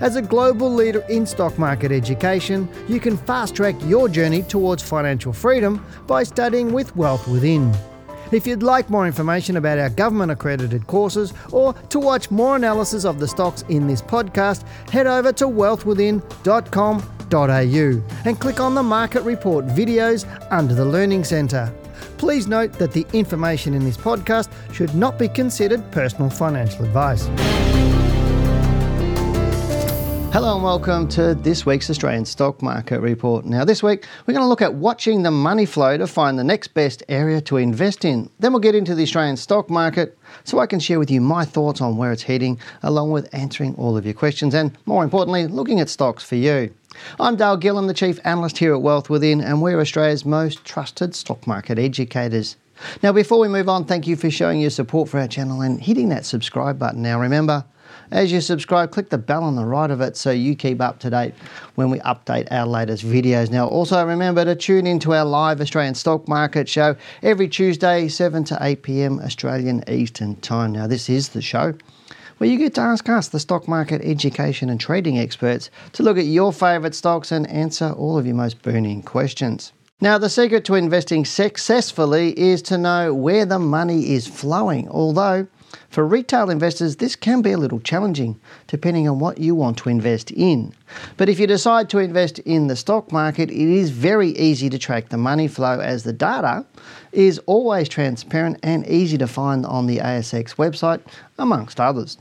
As a global leader in stock market education, you can fast-track your journey towards financial freedom by studying with Wealth Within. If you'd like more information about our government-accredited courses or to watch more analysis of the stocks in this podcast, head over to wealthwithin.com.au and click on the Market Report videos under the Learning Centre. Please note that the information in this podcast should not be considered personal financial advice. Hello and welcome to this week's Australian Stock Market Report. Now this week we're going to look at watching the money flow to find the next best area to invest in. Then we'll get into the Australian stock market so I can share with you my thoughts on where it's heading, along with answering all of your questions and, more importantly, looking at stocks for you. I'm Dale Gillan, the Chief Analyst here at Wealth Within, and we're Australia's most trusted stock market educators. Now before we move on, thank you for showing your support for our channel and hitting that subscribe button. Now remember, as you subscribe, click the bell on the right of it so you keep up to date when we update our latest videos. Now, also remember to tune into our live Australian Stock Market show every Tuesday, 7 to 8 p.m. Australian Eastern Time. Now, this is the show where you get to ask us, the stock market education and trading experts, to look at your favourite stocks and answer all of your most burning questions. Now, the secret to investing successfully is to know where the money is flowing, although for retail investors, this can be a little challenging, depending on what you want to invest in. But if you decide to invest in the stock market, it is very easy to track the money flow, as the data is always transparent and easy to find on the ASX website, amongst others.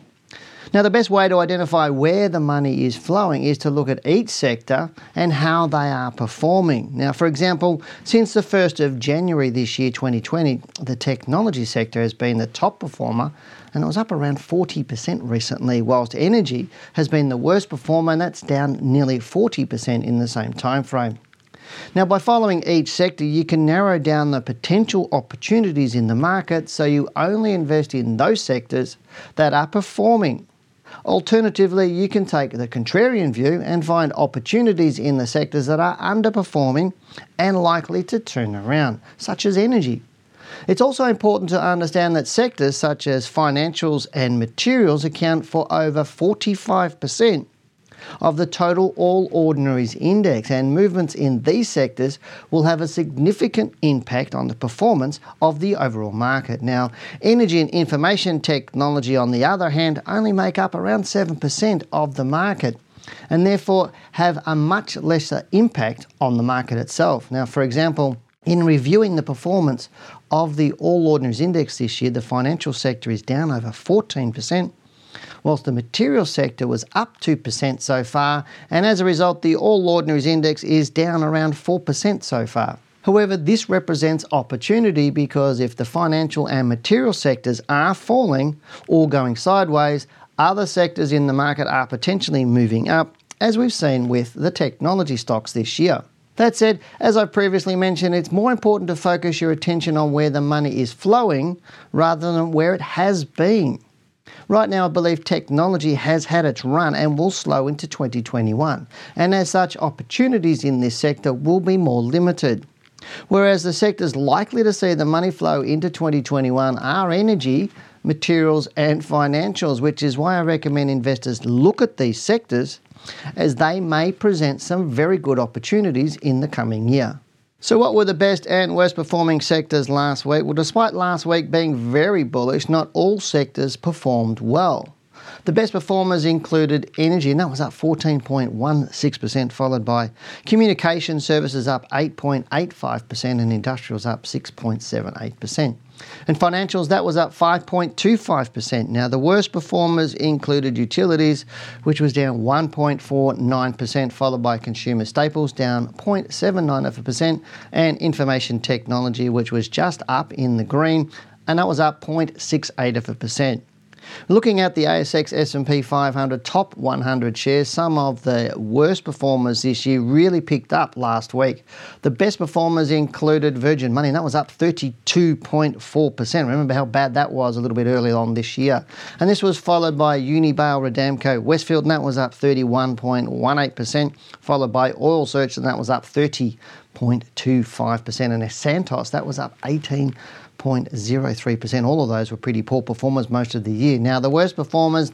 Now, the best way to identify where the money is flowing is to look at each sector and how they are performing. Now, for example, since the 1st of January this year, 2020, the technology sector has been the top performer, and it was up around 40% recently, whilst energy has been the worst performer, and that's down nearly 40% in the same time frame. Now, by following each sector, you can narrow down the potential opportunities in the market, so you only invest in those sectors that are performing. Alternatively, you can take the contrarian view and find opportunities in the sectors that are underperforming and likely to turn around, such as energy. It's also important to understand that sectors such as financials and materials account for over 45% of the total All Ordinaries Index, and movements in these sectors will have a significant impact on the performance of the overall market. Now, energy and information technology, on the other hand, only make up around 7% of the market, and therefore have a much lesser impact on the market itself. Now, for example, in reviewing the performance of the All Ordinaries Index this year, the financial sector is down over 14%. Whilst the material sector was up 2% so far, and as a result, the All Ordinaries Index is down around 4% so far. However, this represents opportunity, because if the financial and material sectors are falling or going sideways, other sectors in the market are potentially moving up, as we've seen with the technology stocks this year. That said, as I previously mentioned, it's more important to focus your attention on where the money is flowing rather than where it has been. Right now, I believe technology has had its run and will slow into 2021, and as such, opportunities in this sector will be more limited. Whereas the sectors likely to see the money flow into 2021 are energy, materials and financials, which is why I recommend investors look at these sectors, as they may present some very good opportunities in the coming year. So what were the best and worst performing sectors last week? Well, despite last week being very bullish, not all sectors performed well. The best performers included energy, and that was up 14.16%, followed by communication services up 8.85% and industrials up 6.78%. And financials, that was up 5.25%. Now, the worst performers included utilities, which was down 1.49%, followed by consumer staples, down 0.79%, and information technology, which was just up in the green, and that was up 0.68%. Looking at the ASX S&P 500 top 100 shares, some of the worst performers this year really picked up last week. The best performers included Virgin Money, and that was up 32.4%. Remember how bad that was a little bit earlier on this year. And this was followed by Unibail Rodamco Westfield, and that was up 31.18%, followed by Oil Search, and that was up 30.25%, and Santos, that was up 18.03%. All of those were pretty poor performers most of the year. Now, the worst performers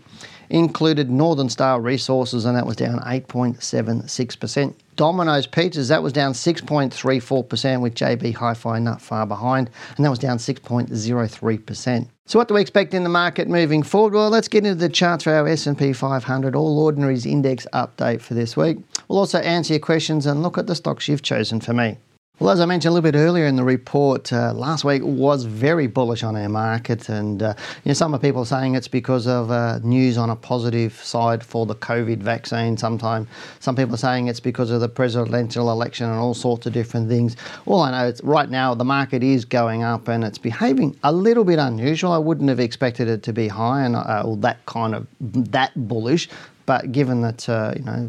included Northern Star Resources, and that was down 8.76%. Domino's Pizzas, that was down 6.34%, with JB Hi-Fi not far behind, and that was down 6.03%. So what do we expect in the market moving forward? Well, let's get into the charts for our S&P 500 All Ordinaries Index update for this week. We'll also answer your questions and look at the stocks you've chosen for me. Well, as I mentioned a little bit earlier in the report, last week was very bullish on our market, and some people are saying it's because of news on a positive side for the COVID vaccine. Some people are saying it's because of the presidential election and all sorts of different things. All I know is right now the market is going up and it's behaving a little bit unusual. I wouldn't have expected it to be high and that bullish. But given that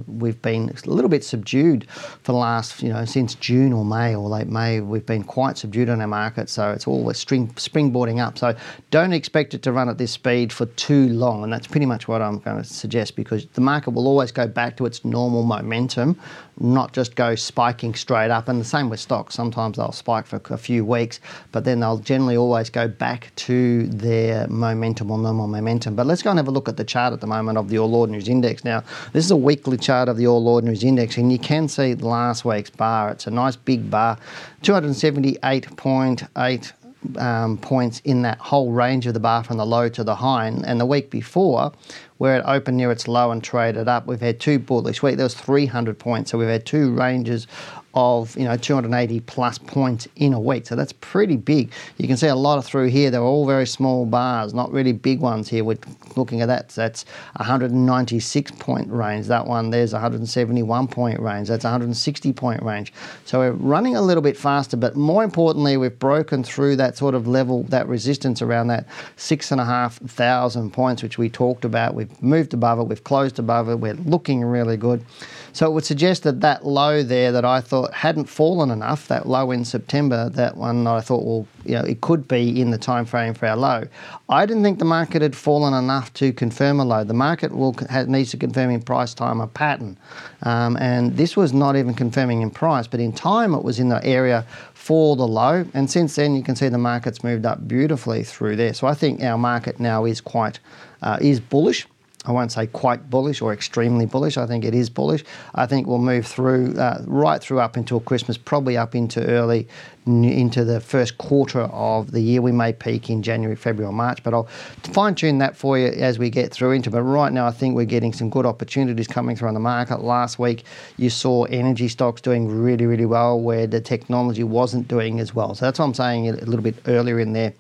we've been a little bit subdued for the last, since June or May or late May, we've been quite subdued on our market, so it's always springboarding up. So don't expect it to run at this speed for too long, and that's pretty much what I'm going to suggest, because the market will always go back to its normal momentum, not just go spiking straight up. And the same with stocks. Sometimes they'll spike for a few weeks, but then they'll generally always go back to their momentum or normal momentum. But let's go and have a look at the chart at the moment of the All Ordinaries Index. Now, this is a weekly chart of the All Ordinaries Index, and you can see last week's bar. It's a nice big bar, 278.8 points in that whole range of the bar from the low to the high. And the week before, where it opened near its low and traded up, we've had two bullish weeks. There was 300 points. So we've had two ranges of 280 plus points in a week. So that's pretty big. You can see a lot of through here. They're all very small bars, not really big ones here. We're looking at that. That's 196 point range. That one there's 171 point range. That's 160 point range. So we're running a little bit faster, but more importantly, we've broken through that sort of level, that resistance around that 6,500 points, which we talked about. We've moved above it. We've closed above it. We're looking really good. So it would suggest that that low there that I thought hadn't fallen enough, that low in September, that one that I thought, well, it could be in the time frame for our low. I didn't think the market had fallen enough to confirm a low. The market needs to confirm in price time a pattern. And this was not even confirming in price, but in time it was in the area for the low. And since then, you can see the market's moved up beautifully through there. So I think our market now is quite is bullish. I won't say quite bullish or extremely bullish. I think it is bullish. I think we'll move through right through up until Christmas, probably up into early into the first quarter of the year. We may peak in January, February or March, but I'll fine-tune that for you as we get through into it. But right now I think we're getting some good opportunities coming through on the market. Last week you saw energy stocks doing really, really well where the technology wasn't doing as well. So that's what I'm saying a little bit earlier in there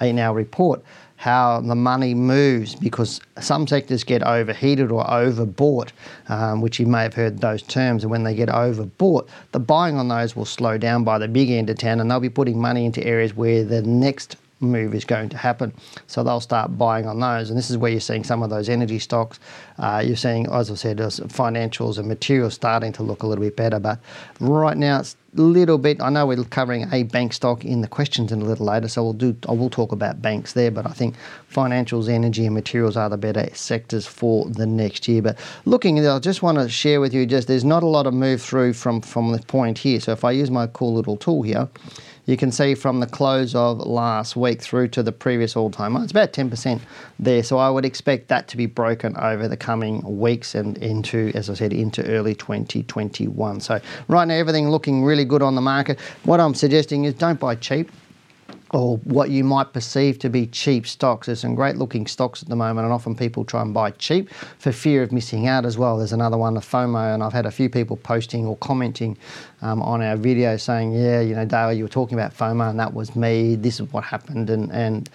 in our report, how the money moves, because some sectors get overheated or overbought, which you may have heard those terms. And when they get overbought, the buying on those will slow down by the big end of town, and they'll be putting money into areas where the next move is going to happen. So they'll start buying on those. And this is where you're seeing some of those energy stocks. You're seeing, as I said, financials and materials starting to look a little bit better. But right now, it's little bit. I know we're covering a bank stock in the questions in a little later, so I will talk about banks there, but I think financials, energy and materials are the better sectors for the next year. But looking, I just want to share with you, just there's not a lot of move through from the point here. So if I use my cool little tool here, you can see from the close of last week through to the previous all-time high, it's about 10% there. So I would expect that to be broken over the coming weeks and into, as I said, into early 2021. So right now, everything looking really good on the market. What I'm suggesting is don't buy cheap or what you might perceive to be cheap stocks. There's some great looking stocks at the moment, and often people try and buy cheap for fear of missing out as well. There's another one, the FOMO, and I've had a few people posting or commenting on our video saying, Dale, you were talking about FOMO and that was me, this is what happened. And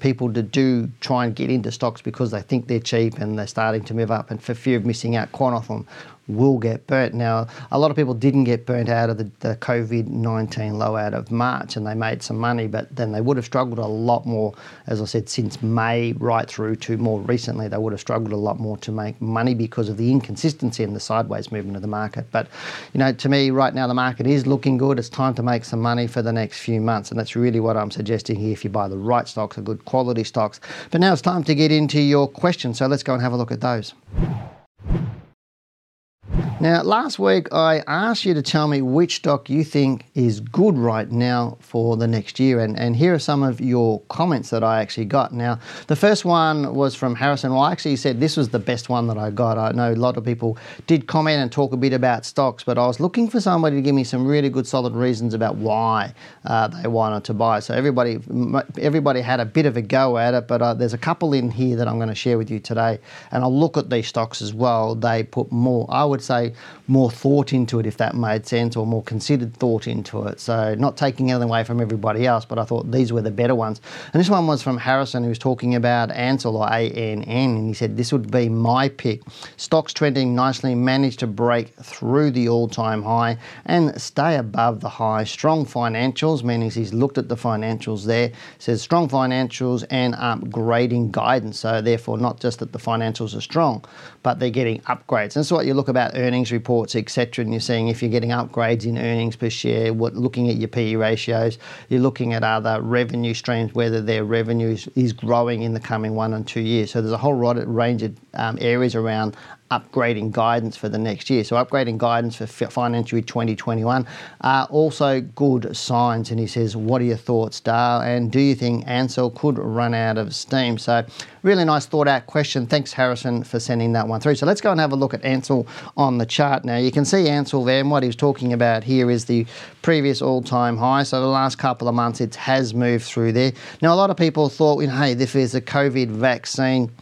people do try and get into stocks because they think they're cheap and they're starting to move up and for fear of missing out. Quite often will get burnt. Now, a lot of people didn't get burnt out of the COVID-19 low out of March, and they made some money, but then they would have struggled a lot more, as I said, since May right through to more recently. They would have struggled a lot more to make money because of the inconsistency and the sideways movement of the market. But, you know, to me right now the market is looking good. It's time to make some money for the next few months, and that's really what I'm suggesting here if you buy the right stocks, the good quality stocks. But now it's time to get into your questions, so let's go and have a look at those. Now, last week I asked you to tell me which stock you think is good right now for the next year, and here are some of your comments that I actually got. Now, the first one was from Harrison. Well, actually he said this was the best one that I got. I know a lot of people did comment and talk a bit about stocks, but I was looking for somebody to give me some really good solid reasons about why they wanted to buy. So everybody had a bit of a go at it, but there's a couple in here that I'm going to share with you today, and I'll look at these stocks as well. They put more, I would say, more thought into it, if that made sense, or more considered thought into it. So not taking anything away from everybody else, but I thought these were the better ones. And this one was from Harrison, who was talking about Ansell, or ANN, and he said, this would be my pick. Stocks trending nicely, managed to break through the all-time high and stay above the high. Strong financials, meaning he's looked at the financials there, says strong financials and upgrading guidance. So therefore, not just that the financials are strong, but they're getting upgrades. And so what you look about earnings reports, etc., and you're seeing if you're getting upgrades in earnings per share, what, looking at your PE ratios, you're looking at other revenue streams, whether their revenue is growing in the coming 1 and 2 years. So there's a whole range of areas around upgrading guidance for the next year. So upgrading guidance for financial year 2021 are also good signs. And he says, what are your thoughts, Dale? And do you think Ansell could run out of steam? So really nice thought out question. Thanks, Harrison, for sending that one through. So let's go and have a look at Ansell on the chart. Now you can see Ansell there, and what he's talking about here is the previous all-time high. So the last couple of months it has moved through there. Now a lot of people thought, you know, hey, this is a COVID vaccine,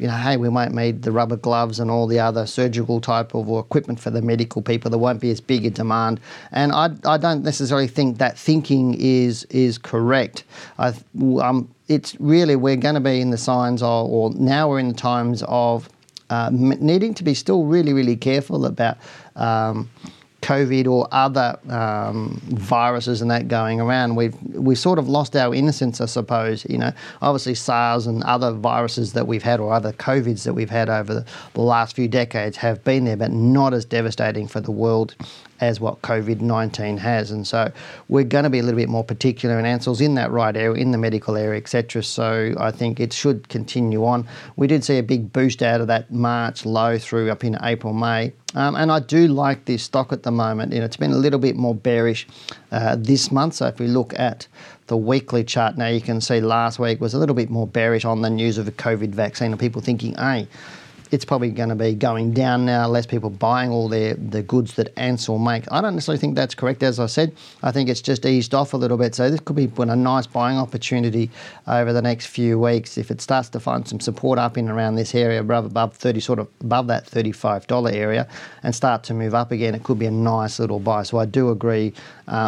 you know, hey, we might need the rubber gloves and all the other surgical type of or equipment for the medical people. There won't be as big a demand. And I don't necessarily think that thinking is correct. It's really, we're going to be in the signs of, or now we're in the times of needing to be still really, really careful about COVID or other viruses and that going around. We've sort of lost our innocence, I suppose. You know, obviously SARS and other viruses that we've had, or other COVIDs that we've had over the last few decades have been there, but not as devastating for the world as what COVID-19 has. And so we're going to be a little bit more particular, and Ansell's in that right area, in the medical area, etc. So I think it should continue on. We did see a big boost out of that March low through up in April, May. And I do like this stock at the moment. You know, it's been a little bit more bearish this month. So if we look at the weekly chart now, you can see last week was a little bit more bearish on the news of a COVID vaccine, and people thinking, hey, it's probably going to be going down now, less people buying all the goods that Ansell make. I don't necessarily think that's correct. As I said, I think it's just eased off a little bit. So this could be a nice buying opportunity over the next few weeks. If it starts to find some support up in around this area, above 30, sort of above that $35 area, and start to move up again, it could be a nice little buy. So I do agree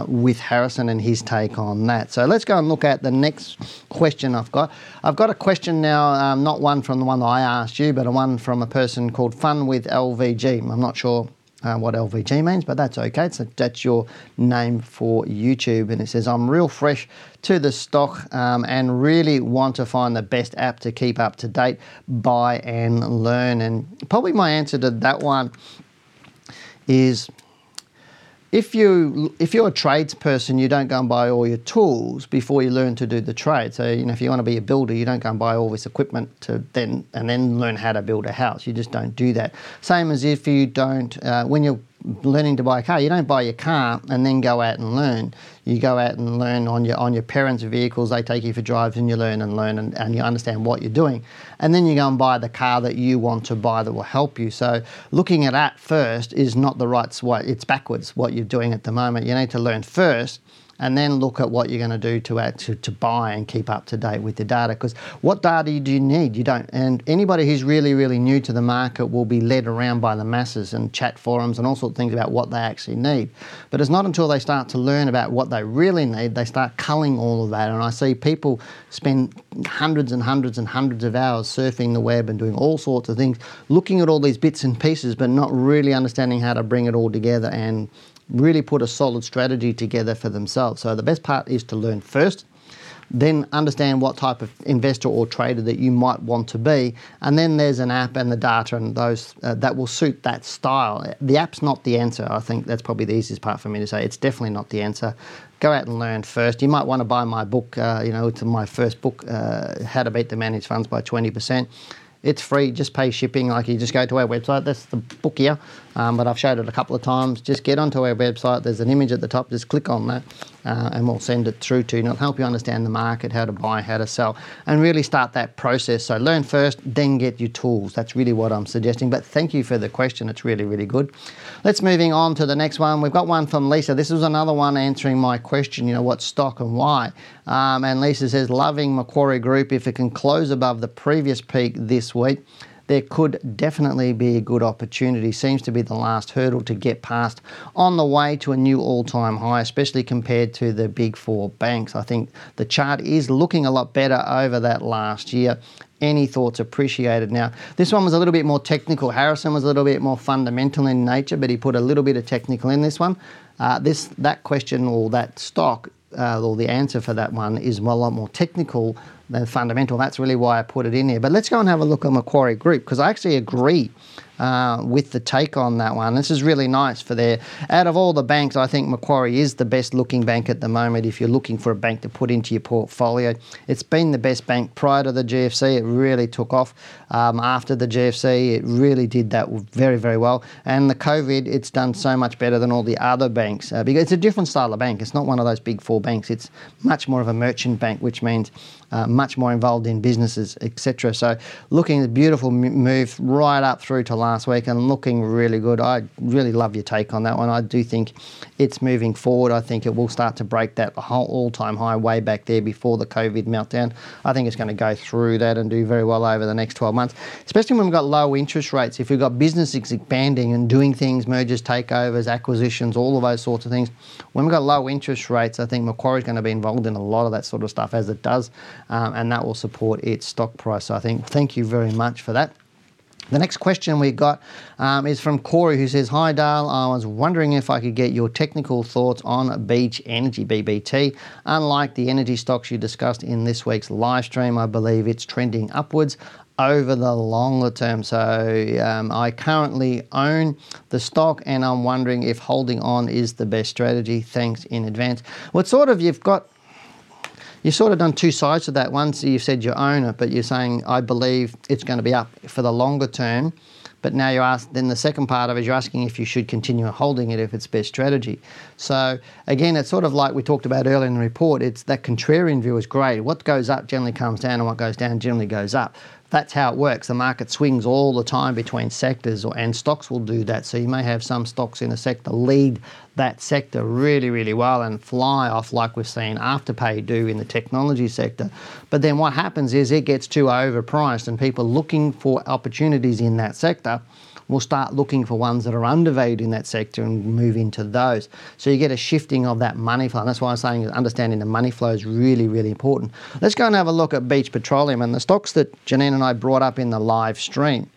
with Harrison and his take on that. So let's go and look at the next question I've got. I've got a question now, not one from the one that I asked you, but a one from a person called Fun with LVG. I'm not sure what LVG means, but that's okay. That's your name for YouTube. And it says, I'm real fresh to the stock and really want to find the best app to keep up to date, buy and learn. And probably my answer to that one is, if you're a tradesperson, you don't go and buy all your tools before you learn to do the trade. So, you know, if you want to be a builder, you don't go and buy all this equipment and then learn how to build a house. You just don't do that. Same as if you don't, when you're learning to buy a car, you don't buy your car and then go out and learn. You go out and learn on your parents' vehicles. They take you for drives and you learn and you understand what you're doing. And then you go and buy the car that you want to buy that will help you. So looking at that first is not the right way. It's backwards what you're doing at the moment. You need to learn first and then look at what you're going to do to actually to buy and keep up to date with the data. Because what data do you need? You don't. And anybody who's really, really new to the market will be led around by the masses and chat forums and all sorts of things about what they actually need. But it's not until they start to learn about what they really need, they start culling all of that. And I see people spend hundreds and hundreds and hundreds of hours surfing the web and doing all sorts of things, looking at all these bits and pieces, but not really understanding how to bring it all together and really put a solid strategy together for themselves. So the best part is to learn first, then understand what type of investor or trader that you might want to be, and then there's an app and the data and those that will suit that style. The app's not the answer. I think that's probably the easiest part for me to say. It's definitely not the answer. Go out and learn first. You might want to buy my book, it's my first book, How to Beat the Managed Funds by 20%. It's free, just pay shipping, like you just go to our website, that's the book here, but I've showed it a couple of times. Just get onto our website, there's an image at the top, just click on that and we'll send it through to you. It'll help you understand the market, how to buy, how to sell, and really start that process. So learn first, then get your tools. That's really what I'm suggesting, but thank you for the question, it's really, really good. Let's moving on to the next one. We've got one from Lisa. This is another one answering my question, what stock and why? And Lisa says, loving Macquarie Group, if it can close above the previous peak this week, there could definitely be a good opportunity. Seems to be the last hurdle to get past on the way to a new all-time high, especially compared to the big four banks. I think the chart is looking a lot better over that last year. Any thoughts appreciated. Now, this one was a little bit more technical. Harrison was a little bit more fundamental in nature, but he put a little bit of technical in this one. That question or that stock or the answer for that one is a lot more technical than fundamental. That's really why I put it in here. But let's go and have a look at Macquarie Group, because I actually agree with the take on that one. This is really nice for their... Out of all the banks, I think Macquarie is the best looking bank at the moment if you're looking for a bank to put into your portfolio. It's been the best bank prior to the GFC. It really took off. After the GFC, it really did that very, very well. And the COVID, it's done so much better than all the other banks because it's a different style of bank. It's not one of those big four banks. It's much more of a merchant bank, which means much more involved in businesses, etc. So looking at a beautiful move right up through to last week and looking really good. I really love your take on that one. I do think it's moving forward. I think it will start to break that whole all-time high way back there before the COVID meltdown. I think it's going to go through that and do very well over the next 12 months, especially when we've got low interest rates. If we've got businesses expanding and doing things, mergers, takeovers, acquisitions, all of those sorts of things. When we've got low interest rates, I think Macquarie's going to be involved in a lot of that sort of stuff as it does, and that will support its stock price. So I think thank you very much for that. The next question we got is from Corey, who says, hi Dale, I was wondering if I could get your technical thoughts on Beach Energy, BBT. Unlike the energy stocks you discussed in this week's live stream, I believe it's trending upwards over the longer term. So I currently own the stock and I'm wondering if holding on is the best strategy. Thanks in advance. You've sort of done two sides to that one. So you've said you own it, but you're saying, I believe it's going to be up for the longer term. But now you're asked, then the second part of it, you're asking if you should continue holding it if it's best strategy. So again, it's sort of like we talked about earlier in the report, it's that contrarian view is great. What goes up generally comes down and what goes down generally goes up. That's how it works. The market swings all the time between sectors, and stocks will do that. So you may have some stocks in a sector lead that sector really, really well and fly off like we've seen Afterpay do in the technology sector. But then what happens is it gets too overpriced and people looking for opportunities in that sector will start looking for ones that are undervalued in that sector and move into those. So you get a shifting of that money flow. And that's why I'm saying understanding the money flow is really, really important. Let's go and have a look at Beach Petroleum, and the stocks that Janine and I brought up in the live stream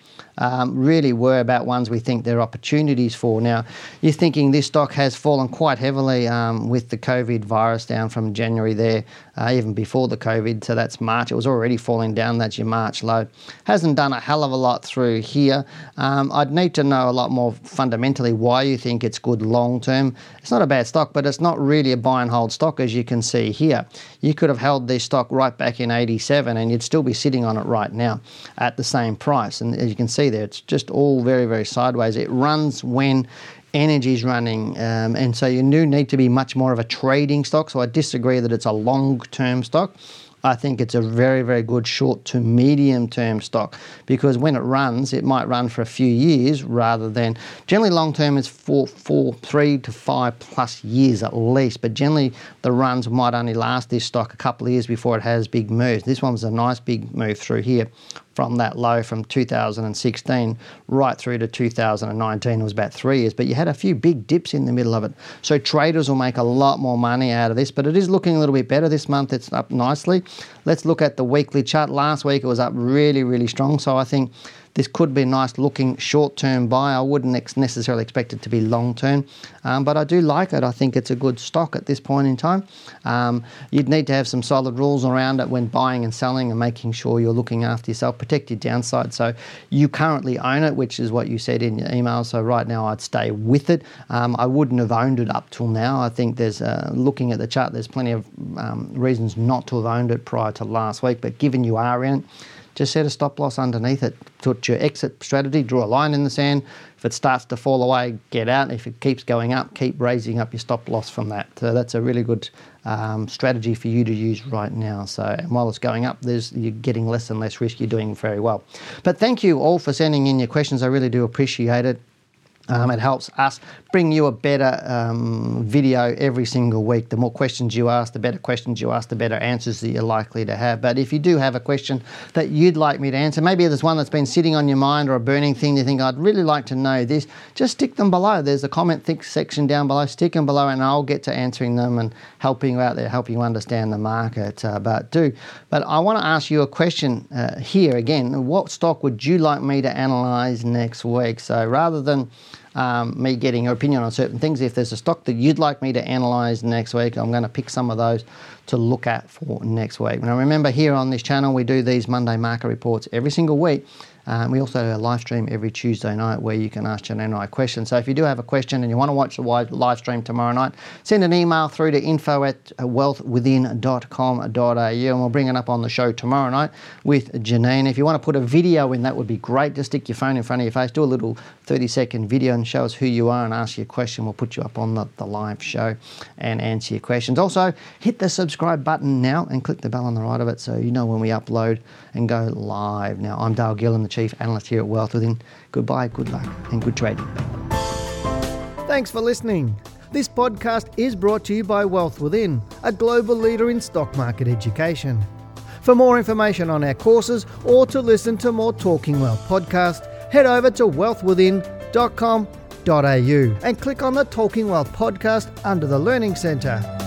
really were about ones we think there are opportunities for. Now, you're thinking this stock has fallen quite heavily with the COVID virus down from January there, even before the COVID, so that's March. It was already falling down, that's your March low. Hasn't done a hell of a lot through here. I'd need to know a lot more fundamentally why you think it's good long term. It's not a bad stock, but it's not really a buy and hold stock, as you can see here. You could have held this stock right back in 87 and you'd still be sitting on it right now at the same price. And as you can see there, it's just all very, very sideways. It runs when energy's running, and so you do need to be much more of a trading stock. So I disagree that it's a long-term stock. I think it's a very, very good short to medium term stock, because when it runs, it might run for a few years rather than generally long term is three to five plus years at least. But generally the runs might only last this stock a couple of years before it has big moves. This one was a nice big move through here from that low from 2016 right through to 2019. It was about 3 years, but you had a few big dips in the middle of it. So traders will make a lot more money out of this, but it is looking a little bit better this month. It's up nicely. Let's look at the weekly chart. Last week it was up really, really strong. So I think this could be a nice looking short-term buy. I wouldn't necessarily expect it to be long-term, but I do like it. I think it's a good stock at this point in time. You'd need to have some solid rules around it when buying and selling and making sure you're looking after yourself, protect your downside. So you currently own it, which is what you said in your email. So right now I'd stay with it. I wouldn't have owned it up till now. I think there's, looking at the chart, there's plenty of reasons not to have owned it prior to last week, but given you are in it, just set a stop loss underneath it. Put your exit strategy, draw a line in the sand. If it starts to fall away, get out. If it keeps going up, keep raising up your stop loss from that. So that's a really good strategy for you to use right now. So, and while it's going up, you're getting less and less risk. You're doing very well. But thank you all for sending in your questions. I really do appreciate it. It helps us bring you a better video every single week. The more questions you ask, the better answers that you're likely to have. But if you do have a question that you'd like me to answer, maybe there's one that's been sitting on your mind or a burning thing you think, I'd really like to know this, just stick them below. There's a comment section down below. Stick them below and I'll get to answering them and helping you out there, helping you understand the market. But I want to ask you a question here again. What stock would you like me to analyse next week? So rather than me getting your opinion on certain things, if there's a stock that you'd like me to analyse next week, I'm going to pick some of those to look at for next week. Now remember, here on this channel we do these Monday market reports every single week. We also do a live stream every Tuesday night where you can ask Janine and I questions. So if you do have a question and you want to watch the live stream tomorrow night, send an email through to info@wealthwithin.com.au and we'll bring it up on the show tomorrow night with Janine. If you want to put a video in, that would be great. Just stick your phone in front of your face, do a little 30-second video and show us who you are and ask your question. We'll put you up on the live show and answer your questions. Also, hit the subscribe button now and click the bell on the right of it so you know when we upload and go live. Now, I'm Dale Gillan, the Chief Analyst here at Wealth Within. Goodbye, good luck, and good trading. Thanks for listening. This podcast is brought to you by Wealth Within, a global leader in stock market education. For more information on our courses or to listen to more Talking Wealth podcasts, head over to wealthwithin.com.au and click on the Talking Wealth podcast under the Learning Centre.